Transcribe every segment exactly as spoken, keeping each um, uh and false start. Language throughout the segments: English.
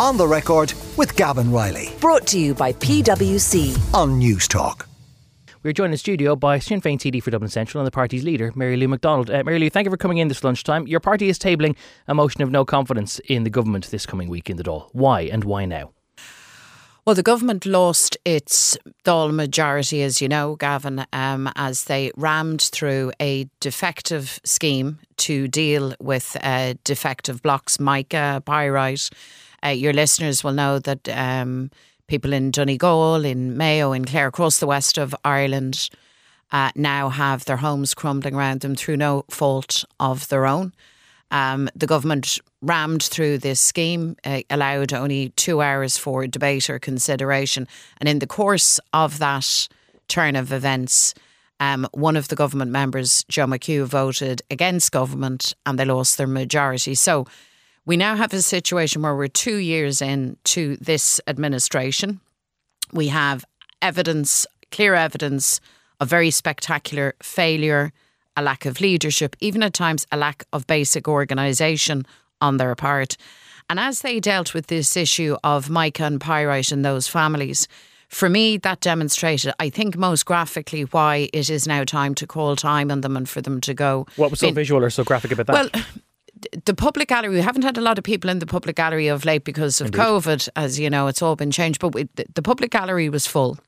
On the Record with Gavin Riley. Brought to you by PwC on News Talk. We're joined in studio by Sinn Féin C D for Dublin Central and the party's leader, Mary-Lou MacDonald. Uh, Mary-Lou, thank you for coming in this lunchtime. Your party is tabling a motion of no confidence in the government this coming week in the Dáil. Why and why now? Well, the government lost its Dáil majority, as you know, Gavin, um, as they rammed through a defective scheme to deal with uh, defective blocks, mica, pyrite. Uh, your listeners will know that um, people in Donegal, in Mayo, in Clare, across the west of Ireland uh, now have their homes crumbling around them through no fault of their own. Um, the government rammed through this scheme, uh, allowed only two hours for debate or consideration. And in the course of that turn of events, um, one of the government members, Joe McHugh, voted against government and they lost their majority. So we now have a situation where we're two years into this administration. We have evidence, clear evidence of very spectacular failure, a lack of leadership, even at times a lack of basic organisation on their part. And as they dealt with this issue of mica and pyrite and those families, for me, that demonstrated, I think, most graphically why it is now time to call time on them and for them to go. What was so I mean, visual or so graphic about that? Well, the public gallery, we haven't had a lot of people in the public gallery of late because of Indeed. COVID, as you know, it's all been changed. But we, the public gallery was full.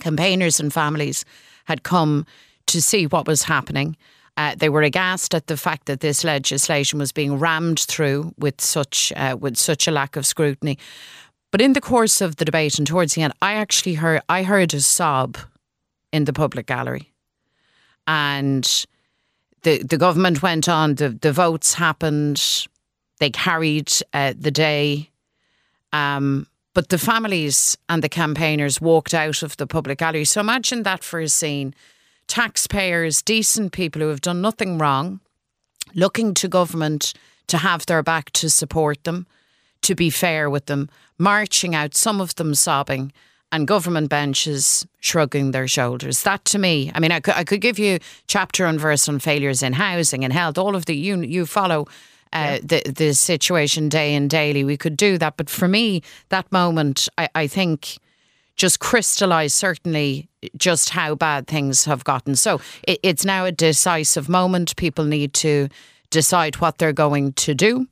Campaigners and families had come to see what was happening. Uh, they were aghast at the fact that this legislation was being rammed through with such uh, with such a lack of scrutiny. But in the course of the debate and towards the end, I actually heard I heard a sob in the public gallery, and the the government went on. The the votes happened. They carried uh, the day. Um, but the families and the campaigners walked out of the public gallery. So imagine that for a scene. Taxpayers, decent people who have done nothing wrong, looking to government to have their back, to support them, to be fair with them, marching out, some of them sobbing, and government benches shrugging their shoulders. That to me, I mean, I could, I could give you chapter and verse on failures in housing and health, all of the, you, you follow uh, yeah. the, the situation day in daily. We could do that. But for me, that moment, I, I think, just crystallise certainly just how bad things have gotten. So it, it's now a decisive moment. People need to decide what they're going to do.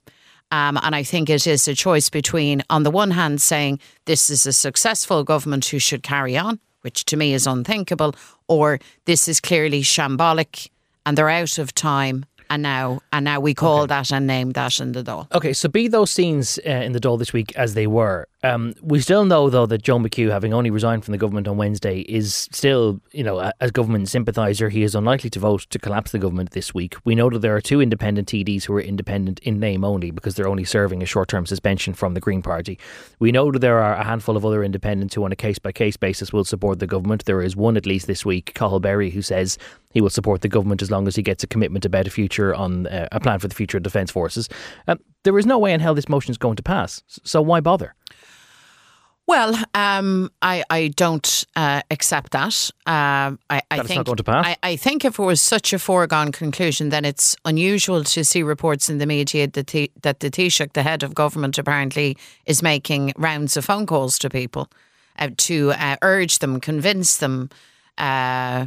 Um, and I think it is a choice between, on the one hand, saying this is a successful government who should carry on, which to me is unthinkable, or this is clearly shambolic and they're out of time. And now and now we call okay. that and name that in the Dáil. OK, so be those scenes uh, in the Dáil this week as they were. Um, we still know, though, that Joe McHugh, having only resigned from the government on Wednesday, is still, you know, a, a government sympathiser. He is unlikely to vote to collapse the government this week. We know that there are two independent T Ds who are independent in name only because they're only serving a short-term suspension from the Green Party. We know that there are a handful of other independents who, on a case-by-case basis, will support the government. There is one, at least this week, Cathal Berry, who says he will support the government as long as he gets a commitment about a future on uh, a plan for the future of Defence Forces. Um, there is no way in hell this motion is going to pass. So why bother? Well, um, I I don't uh, accept that. Um, I, I that think not going to pass. I, I think if it was such a foregone conclusion, then it's unusual to see reports in the media that the, that the Taoiseach, the head of government, apparently is making rounds of phone calls to people uh, to uh, urge them, convince them. Uh,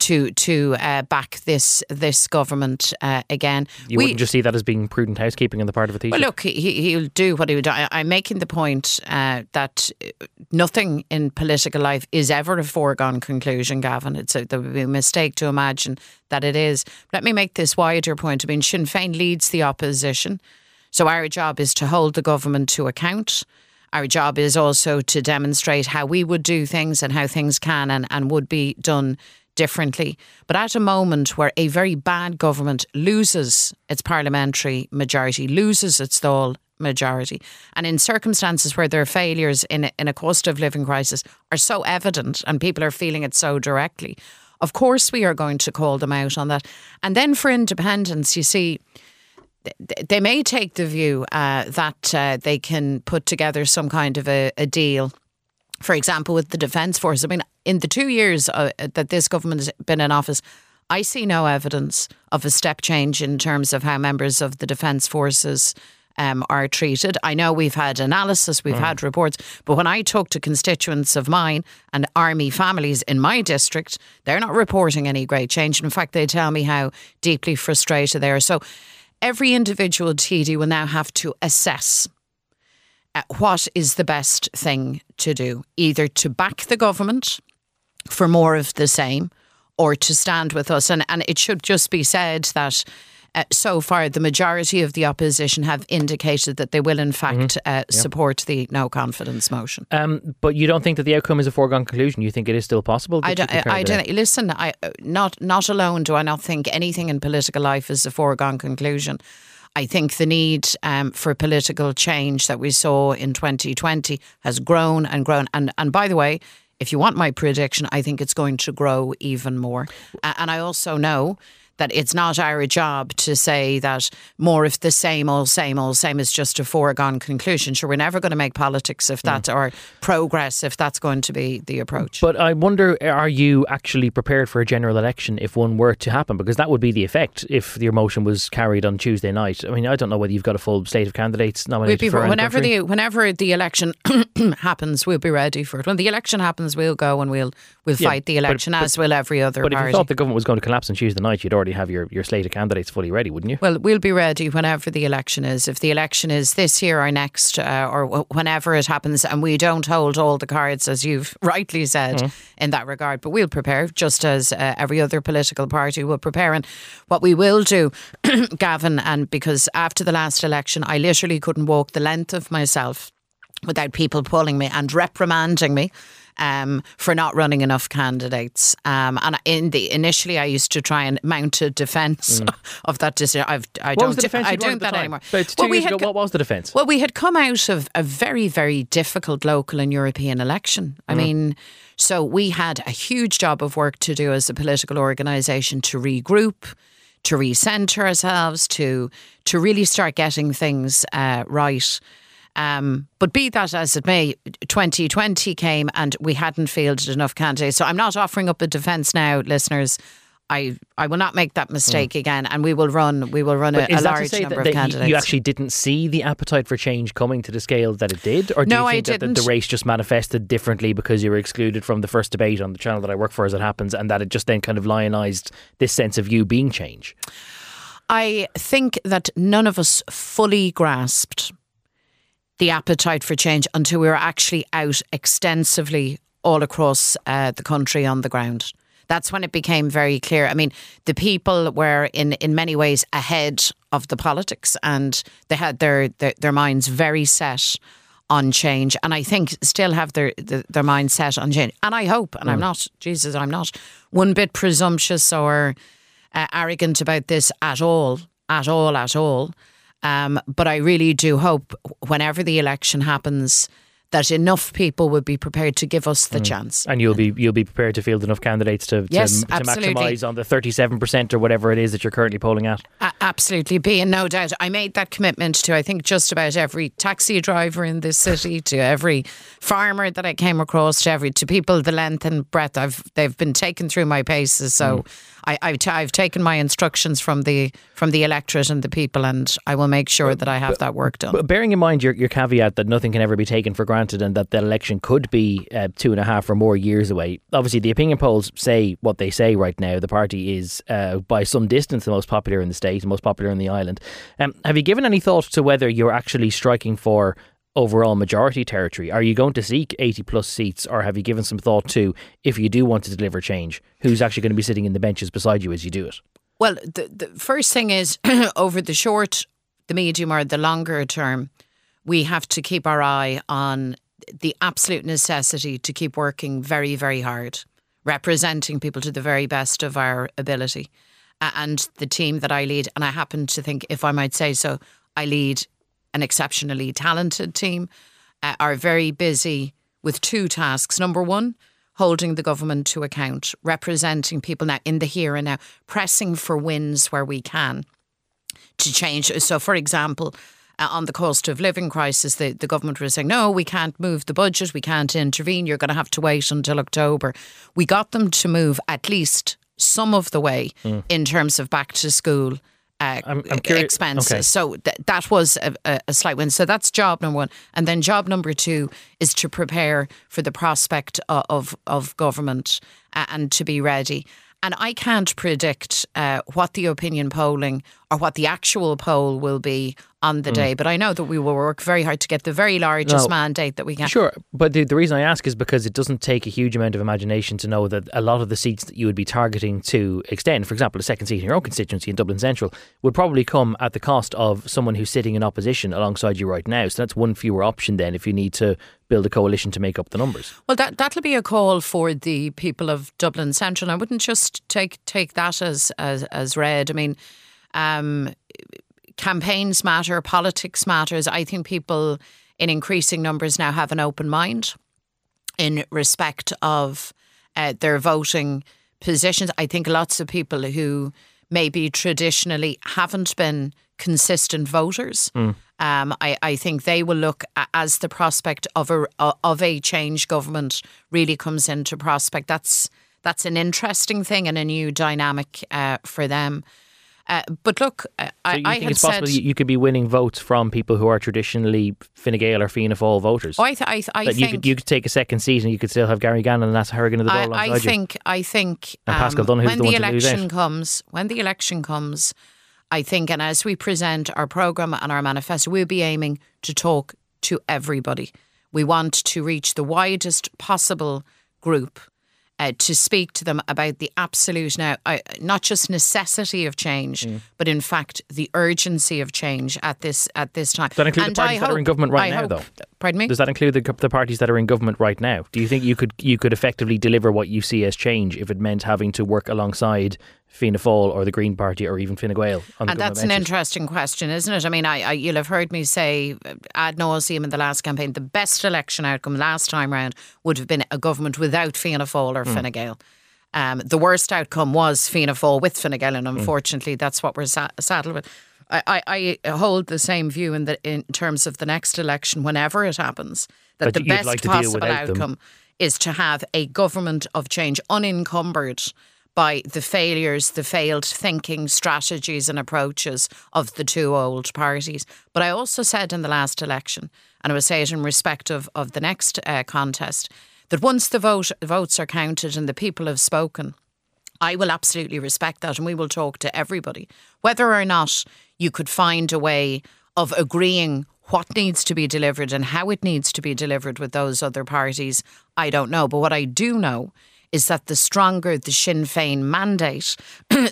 to to uh, back this this government uh, again. You we, wouldn't just see that as being prudent housekeeping on the part of a Taoiseach? Well, look, he, he'll do what he would do. I, I'm making the point uh, that nothing in political life is ever a foregone conclusion, Gavin. It's a, there would be a mistake to imagine that it is. Let me make this wider point. I mean, Sinn Féin leads the opposition, so our job is to hold the government to account. Our job is also to demonstrate how we would do things and how things can and, and would be done differently. But at a moment where a very bad government loses its parliamentary majority, loses its Dáil majority, and in circumstances where their failures in a, in a cost of living crisis are so evident and people are feeling it so directly, of course we are going to call them out on that. And then for independents, you see, they may take the view uh, that uh, they can put together some kind of a, a deal, for example, with the Defence Force. I mean, in the two years uh, that this government has been in office, I see no evidence of a step change in terms of how members of the Defence Forces um, are treated. I know we've had analysis, we've mm. had reports, but when I talk to constituents of mine and army families in my district, they're not reporting any great change. In fact, they tell me how deeply frustrated they are. So every individual T D will now have to assess uh, what is the best thing to do, either to back the government for more of the same or to stand with us. And, and it should just be said that uh, so far the majority of the opposition have indicated that they will in fact mm-hmm. uh, yep. support the no-confidence motion. Um, but you don't think that the outcome is a foregone conclusion? You think it is still possible? I don't, I don't listen, I, not, not alone do I not think anything in political life is a foregone conclusion. I think the need um, for political change that we saw in twenty twenty has grown and grown. And, and by the way, if you want my prediction, I think it's going to grow even more. And I also know that it's not our job to say that more of the same old, same old, same is just a foregone conclusion. Sure, we're never going to make politics if that's mm. or progress if that's going to be the approach. But I wonder, are you actually prepared for a general election if one were to happen? Because that would be the effect if your motion was carried on Tuesday night. I mean, I don't know whether you've got a full slate of candidates nominated we'll for whenever the, whenever the election happens, we'll be ready for it. When the election happens, we'll go and we'll we'll yeah, fight the election, but, but, as will every other but party. But if you thought the government was going to collapse on Tuesday night, you'd already have your, your slate of candidates fully ready, wouldn't you? Well, we'll be ready whenever the election is. If the election is this year or next uh, or w- whenever it happens, and we don't hold all the cards, as you've rightly said, mm. in that regard. But we'll prepare just as uh, every other political party will prepare. And what we will do, Gavin, and because after the last election, I literally couldn't walk the length of myself without people pulling me and reprimanding me Um, for not running enough candidates, um, and in the initially I used to try and mount a defence mm. of that decision. I've, I what don't, do, I don't that time? anymore. But two well, years ago, co- what was the defence? Well, we had come out of a very, very difficult local and European election. I mm. mean, so we had a huge job of work to do as a political organisation to regroup, to recenter ourselves, to to really start getting things uh, right. Um, but be that as it may, twenty twenty came and we hadn't fielded enough candidates. So I'm not offering up a defence now, listeners. I, I will not make that mistake mm. again, and we will run we will run a, a large number that, of that candidates. You actually didn't see the appetite for change coming to the scale that it did? Or do no, you think I that didn't. The, the race just manifested differently because you were excluded from the first debate on the channel that I work for, as it happens, and that it just then kind of lionised this sense of you being change? I think that none of us fully grasped the appetite for change until we were actually out extensively all across uh, the country on the ground. That's when it became very clear. I mean, the people were in, in many ways ahead of the politics, and they had their, their, their minds very set on change, and I think still have their their, their minds set on change. And I hope, and mm. I'm not, Jesus, I'm not one bit presumptuous or uh, arrogant about this at all, at all, at all. Um, but I really do hope whenever the election happens that enough people would be prepared to give us the mm. chance. And you'll be you'll be prepared to field enough candidates to, yes, to, to maximise on the thirty-seven percent or whatever it is that you're currently polling at. A- absolutely, be in no doubt. I made that commitment to, I think, just about every taxi driver in this city, to every farmer that I came across, to every to people the length and breadth. I've They've been taken through my paces, so mm. I, I've, t- I've taken my instructions from the from the electorate and the people, and I will make sure that I have but, that work done. But bearing in mind your, your caveat that nothing can ever be taken for granted, and that the election could be uh, two and a half or more years away. Obviously, the opinion polls say what they say right now. The party is, uh, by some distance, the most popular in the state, the most popular in the island. Um, have you given any thought to whether you're actually striking for overall majority territory? Are you going to seek eighty plus seats, or have you given some thought to, if you do want to deliver change, who's actually going to be sitting in the benches beside you as you do it? Well, the, the first thing is, over the short, the medium or the longer term, we have to keep our eye on the absolute necessity to keep working very, very hard, representing people to the very best of our ability. And the team that I lead, and I happen to think, if I might say so, I lead an exceptionally talented team, uh, are very busy with two tasks. Number one, holding the government to account, representing people now in the here and now, pressing for wins where we can to change. So, for example, Uh, on the cost of living crisis, the, the government was saying, no, we can't move the budget, we can't intervene, you're going to have to wait until October. We got them to move at least some of the way mm. in terms of back to school uh, I'm, I'm curious. Expenses. Okay. So th- that was a, a slight win. So that's job number one. And then job number two is to prepare for the prospect of, of, of government uh, and to be ready. And I can't predict uh, what the opinion polling or what the actual poll will be on the mm. day. But I know that we will work very hard to get the very largest no, mandate that we can. Sure. But the, the reason I ask is because it doesn't take a huge amount of imagination to know that a lot of the seats that you would be targeting to extend, for example, a second seat in your own constituency in Dublin Central, would probably come at the cost of someone who's sitting in opposition alongside you right now. So that's one fewer option then if you need to build a coalition to make up the numbers. Well, that, that'll be a call for the people of Dublin Central. I wouldn't just take take that as, as, as read. I mean, um, campaigns matter, politics matters. I think people in increasing numbers now have an open mind in respect of uh, their voting positions. I think lots of people who maybe traditionally haven't been consistent voters, mm. um, I, I think they will look at, as the prospect of a of a change government really comes into prospect. That's that's an interesting thing and a new dynamic uh, for them. Uh, but look, uh, so I, I think it's possible said, you could be winning votes from people who are traditionally Fine Gael or Fianna Fáil voters. Oh, I, th- I, th- I that think you could, you could take a second seat and you could still have Gary Gannon and Ciarán Harrigan in the Dáil. I, I think, you. I think, um, and Paschal Donohoe when the, the election comes, when the election comes, I think, and as we present our programme and our manifesto, we'll be aiming to talk to everybody. We want to reach the widest possible group. Uh, to speak to them about the absolute, now, uh, not just necessity of change, mm. but in fact the urgency of change at this at this time. Does that include and the parties I that hope, are in government right I now, hope, though? Pardon me? Does that include the, the parties that are in government right now? Do you think you could you could effectively deliver what you see as change if it meant having to work alongside Fianna Fáil or the Green Party or even Fine Gael? On the and that's an interesting question, isn't it? I mean, I, I you'll have heard me say ad nauseum in the last campaign, the best election outcome last time round would have been a government without Fianna Fáil or mm. Fine Gael. Um, the worst outcome was Fianna Fáil with Fine Gael, and unfortunately mm. that's what we're sa- saddled with. I, I, I hold the same view in, the, in terms of the next election, whenever it happens, that but the best like possible outcome them. is to have a government of change unencumbered by the failures, the failed thinking, strategies and approaches of the two old parties. But I also said in the last election, and I will say it in respect of, of the next uh, contest, that once the vote, votes are counted and the people have spoken, I will absolutely respect that and we will talk to everybody. Whether or not you could find a way of agreeing what needs to be delivered and how it needs to be delivered with those other parties, I don't know. But what I do know is that the stronger the Sinn Féin mandate,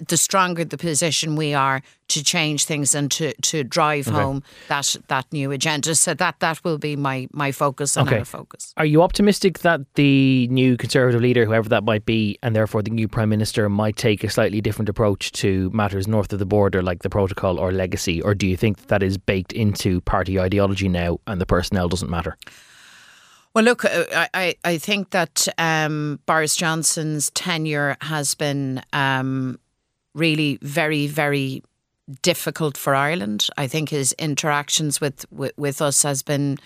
the stronger the position we are to change things and to, to drive okay. home that that new agenda. So that, that will be my, my focus and okay. our focus. Are you optimistic that the new Conservative leader, whoever that might be, and therefore the new Prime Minister might take a slightly different approach to matters north of the border like the protocol or legacy? Or do you think that is baked into party ideology now and the personnel doesn't matter? Well, look, I, I think that um, Boris Johnson's tenure has been um, really very, very difficult for Ireland. I think his interactions with, with, with us has been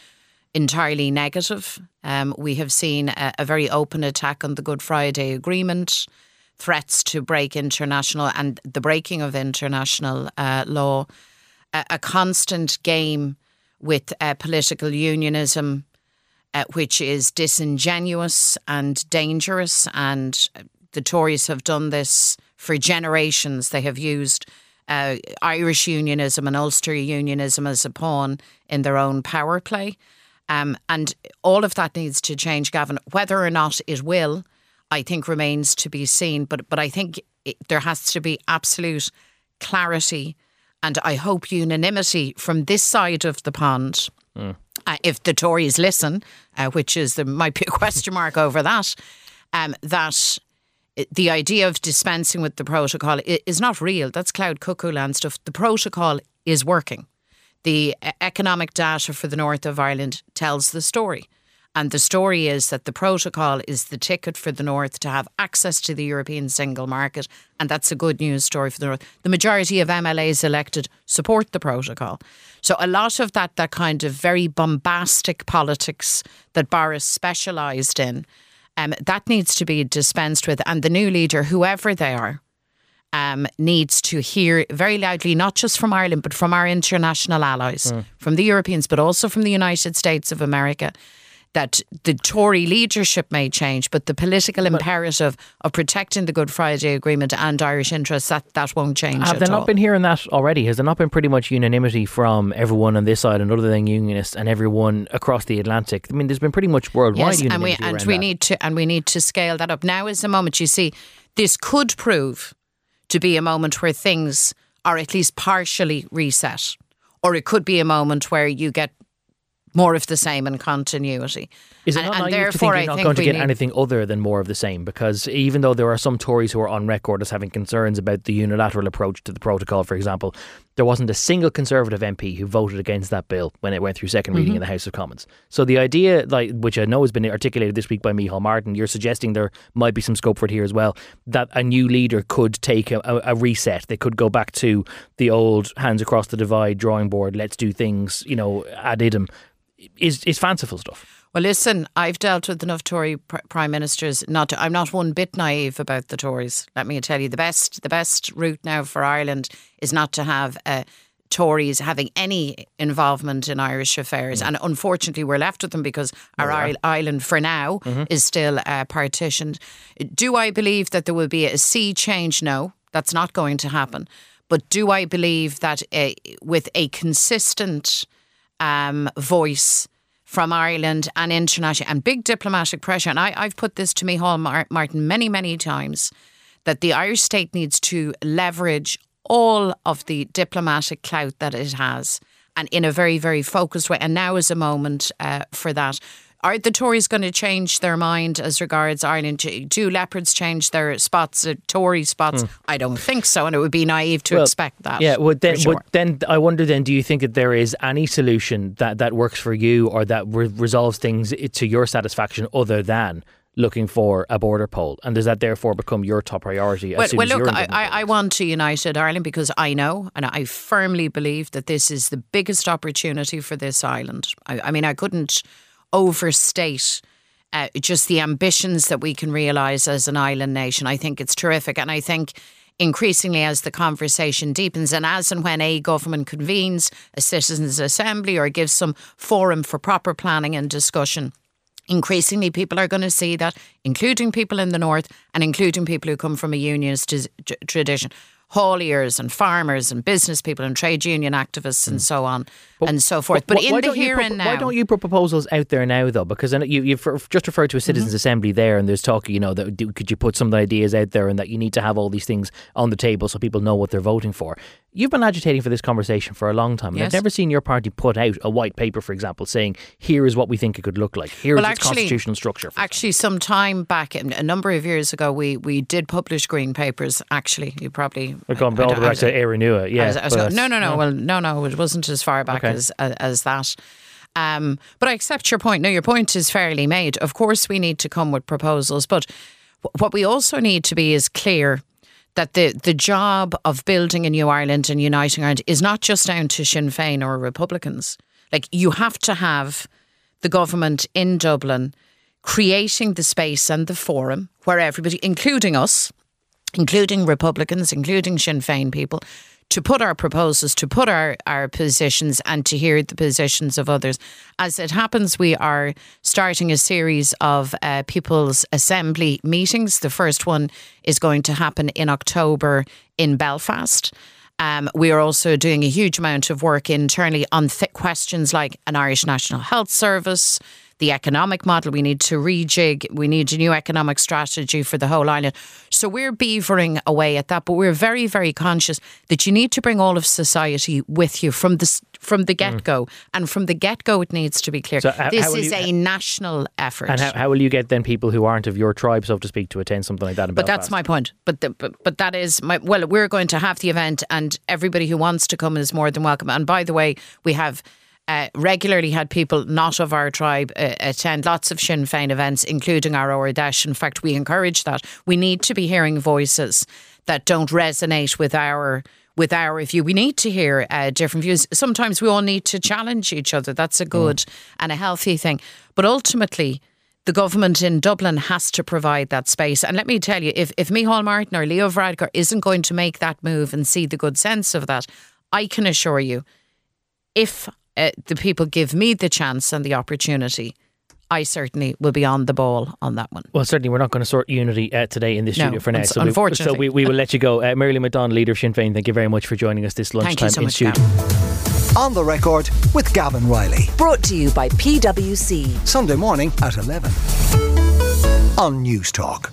entirely negative. Um, we have seen a, a very open attack on the Good Friday Agreement, threats to break international and the breaking of international uh, law, a, a constant game with uh, political unionism, Uh, which is disingenuous and dangerous. And the Tories have done this for generations. They have used uh, Irish unionism and Ulster unionism as a pawn in their own power play. Um, and all of that needs to change, Gavin. Whether or not it will, I think remains to be seen. But, but I think it, there has to be absolute clarity and I hope unanimity from this side of the pond. Mm. Uh, if the Tories listen, uh, which is there might be a question mark over that, um, that the idea of dispensing with the protocol is not real. That's cloud cuckoo land stuff. The protocol is working. The economic data for the north of Ireland tells the story. And the story is that the protocol is the ticket for the north to have access to the European single market. And that's a good news story for the north. The majority of M L As elected support the protocol. So a lot of that, that kind of very bombastic politics that Boris specialised in, um, that needs to be dispensed with. And the new leader, whoever they are, um, needs to hear very loudly, not just from Ireland, but from our international allies, mm. from the Europeans, but also from the United States of America, that the Tory leadership may change, but the political imperative of protecting the Good Friday Agreement and Irish interests, that, that won't change. Have they not all. been hearing that already? Has there not been pretty much unanimity from everyone on this side, and other than unionists, and everyone across the Atlantic? I mean, there's been pretty much worldwide yes, unanimity. And we, and we need to and we need to scale that up. Now is the moment. You see, this could prove to be a moment where things are at least partially reset, or it could be a moment where you get more of the same in continuity. Is it not and, and naive to think you're not think going to get need... anything other than more of the same? Because even though there are some Tories who are on record as having concerns about the unilateral approach to the protocol, for example, there wasn't a single Conservative M P who voted against that bill when it went through second reading mm-hmm. in the House of Commons. So the idea, like, which I know has been articulated this week by Micheál Martin, you're suggesting there might be some scope for it here as well, that a new leader could take a, a, a reset. They could go back to the old hands across the divide drawing board, let's do things, you know, ad idem. Is is fanciful stuff. Well, listen, I've dealt with enough Tory pr- prime ministers. Not to, I'm not one bit naive about the Tories. Let me tell you, the best the best route now for Ireland is not to have uh, Tories having any involvement in Irish affairs. Mm. And unfortunately, we're left with them because our yeah. island, for now, mm-hmm. is still uh, partitioned. Do I believe that there will be a sea change? No, that's not going to happen. But do I believe that uh, with a consistent Um, voice from Ireland and international and big diplomatic pressure, and I, I've put this to Micheál Martin many, many times, that the Irish state needs to leverage all of the diplomatic clout that it has, and in a very, very focused way. And now is a moment uh, for that. Are the Tories going to change their mind as regards Ireland? Do leopards change their spots, uh, Tory spots? Mm. I don't think so, and it would be naive to well, expect that. Yeah, well, then, sure. well, then I wonder then, do you think that there is any solution that, that works for you, or that re- resolves things to your satisfaction, other than looking for a border poll? And does that therefore become your top priority? As well, soon well as look, I, I, I want to united Ireland, because I know and I firmly believe that this is the biggest opportunity for this island. I, I mean, I couldn't overstate uh, just the ambitions that we can realise as an island nation. I think it's terrific, and I think increasingly as the conversation deepens, and as and when a government convenes a citizens' assembly or gives some forum for proper planning and discussion, increasingly people are going to see that, including people in the north and including people who come from a unionist t- t- tradition. Hauliers and farmers and business people and trade union activists and so on but, and so forth. But, but in the here pro- and now... Why don't you put proposals out there now, though? Because you, you've just referred to a citizens' mm-hmm. assembly there, and there's talk, you know, that could you put some of the ideas out there, and that you need to have all these things on the table so people know what they're voting for. You've been agitating for this conversation for a long time. And yes. I've never seen your party put out a white paper, for example, saying, here is what we think it could look like. Here well, is actually, its constitutional structure. Actually, example. some time back, a number of years ago, we, we did publish green papers, actually. You probably... We're going all the way back to Éireann. Yeah, I was, I was going, no, no, no, no. Well, no, no. It wasn't as far back okay. as, as as that. Um, but I accept your point. No, your point is fairly made. Of course, we need to come with proposals. But what we also need to be is clear that the, the job of building a new Ireland and uniting Ireland is not just down to Sinn Féin or Republicans. Like, you have to have the government in Dublin creating the space and the forum where everybody, including us, including Republicans, including Sinn Féin people, to put our proposals, to put our, our positions, and to hear the positions of others. As it happens, we are starting a series of uh, People's Assembly meetings. The first one is going to happen in October in Belfast. Um, we are also doing a huge amount of work internally on th- questions like an Irish National Health Service, the economic model. We need to rejig. We need a new economic strategy for the whole island. So we're beavering away at that, but we're very, very conscious that you need to bring all of society with you from the from the get-go. Mm. And from the get-go, it needs to be clear. So how, this how is you, a national effort. And how, how will you get then people who aren't of your tribe, so to speak, to attend something like that in But Belfast? That's my point. But, the, but but that is my... Well, we're going to have the event, and everybody who wants to come is more than welcome. And by the way, we have... Uh, regularly had people not of our tribe uh, attend lots of Sinn Féin events, including our Oireachtas. In fact, we encourage that. We need to be hearing voices that don't resonate with our with our view. We need to hear uh, different views. Sometimes we all need to challenge each other. That's a good mm. and a healthy thing. But ultimately, the government in Dublin has to provide that space. And let me tell you, if, if Micheál Martin or Leo Varadkar isn't going to make that move and see the good sense of that, I can assure you, if uh, the people give me the chance and the opportunity, I certainly will be on the ball on that one. Well, certainly we're not going to sort unity uh, today in this no, studio for now. So unfortunately. We, so we, we will let you go. Uh, Mary-Lou MacDonald, leader of Sinn Féin, thank you very much for joining us this lunchtime so in much, studio. Gavin. On the Record with Gavin Riley. Brought to you by P W C. Sunday morning at eleven on News Talk.